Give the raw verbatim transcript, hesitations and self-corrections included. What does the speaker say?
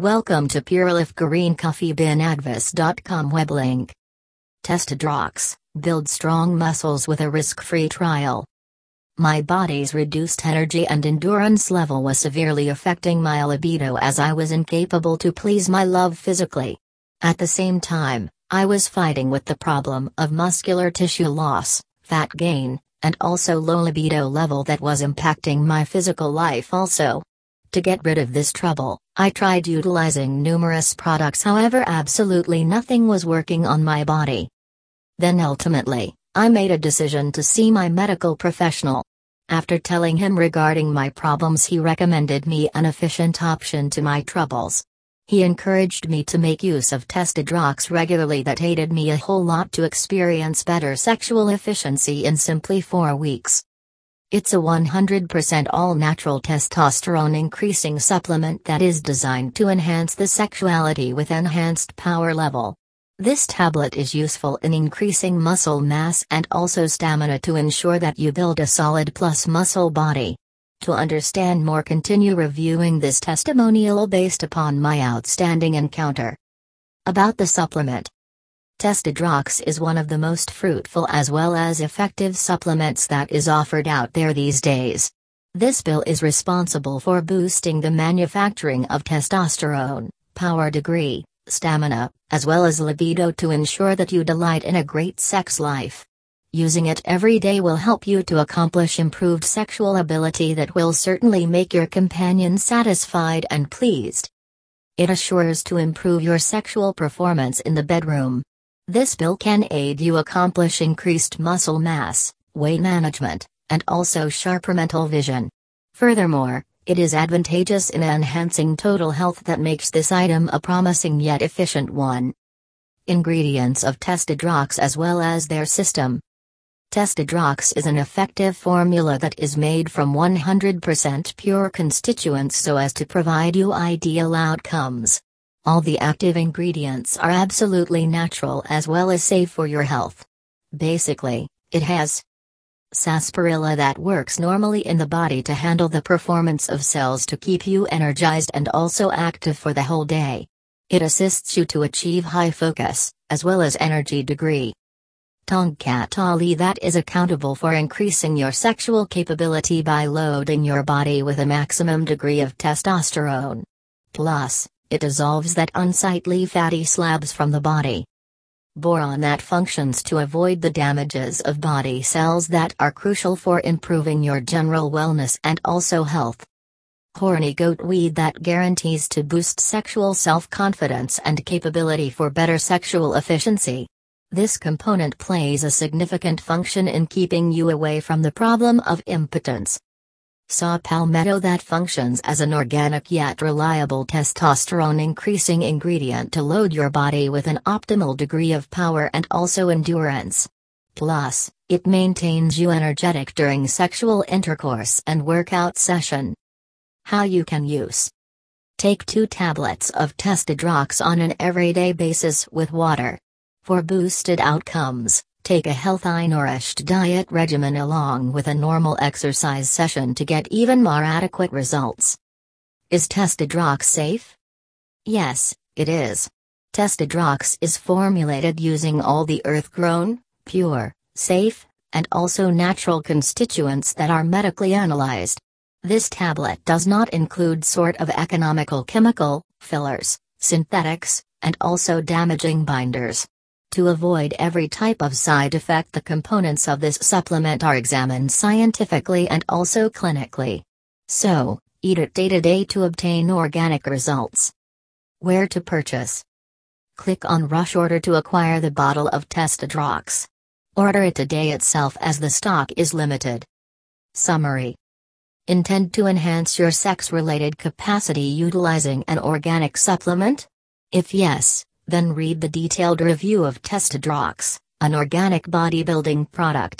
Welcome to purelife green coffee bean advice dot com web link. Testadrox, build strong muscles with a risk-free trial. My body's reduced energy and endurance level was severely affecting my libido as I was incapable to please my love physically. At the same time, I was fighting with the problem of muscular tissue loss, fat gain, and also low libido level that was impacting my physical life also. To get rid of this trouble, I tried utilizing numerous products, however absolutely nothing was working on my body. Then ultimately, I made a decision to see my medical professional. After telling him regarding my problems, he recommended me an efficient option to my troubles. He encouraged me to make use of Testadrox regularly. That aided me a whole lot to experience better sexual efficiency in simply four weeks. It's a one hundred percent all-natural testosterone-increasing supplement that is designed to enhance the sexuality with enhanced power level. This tablet is useful in increasing muscle mass and also stamina to ensure that you build a solid plus muscle body. To understand more, continue reviewing this testimonial based upon my outstanding encounter. About the supplement. Testadrox is one of the most fruitful as well as effective supplements that is offered out there these days. This pill is responsible for boosting the manufacturing of testosterone, power degree, stamina, as well as libido to ensure that you delight in a great sex life. Using it every day will help you to accomplish improved sexual ability that will certainly make your companion satisfied and pleased. It assures to improve your sexual performance in the bedroom. This pill can aid you accomplish increased muscle mass, weight management, and also sharper mental vision. Furthermore, it is advantageous in enhancing total health that makes this item a promising yet efficient one. Ingredients of Testadrox as well as their system. Testadrox is an effective formula that is made from one hundred percent pure constituents so as to provide you ideal outcomes. All the active ingredients are absolutely natural as well as safe for your health. Basically, it has sarsaparilla that works normally in the body to handle the performance of cells to keep you energized and also active for the whole day. It assists you to achieve high focus, as well as energy degree. Tongkat Ali that is accountable for increasing your sexual capability by loading your body with a maximum degree of testosterone. Plus, it dissolves that unsightly fatty slabs from the body. Boron that functions to avoid the damages of body cells that are crucial for improving your general wellness and also health. Horny goat weed that guarantees to boost sexual self-confidence and capability for better sexual efficiency. This component plays a significant function in keeping you away from the problem of impotence. Saw palmetto that functions as an organic yet reliable testosterone-increasing ingredient to load your body with an optimal degree of power and also endurance. Plus, it maintains you energetic during sexual intercourse and workout session. How you can use. Take two tablets of Testadrox on an everyday basis with water. For boosted outcomes, take a healthy nourished diet regimen along with a normal exercise session to get even more adequate results. Is Testadrox safe? Yes, it is. Testadrox is formulated using all the earth-grown, pure, safe, and also natural constituents that are medically analyzed. This tablet does not include sort of economical chemical, fillers, synthetics, and also damaging binders. To avoid every type of side effect, the components of this supplement are examined scientifically and also clinically. So, eat it day to day to obtain organic results. Where to purchase? Click on Rush Order to acquire the bottle of Testadrox. Order it today itself as the stock is limited. Summary. Intend to enhance your sex-related capacity utilizing an organic supplement? If yes, then read the detailed review of Testadrox, an organic bodybuilding product.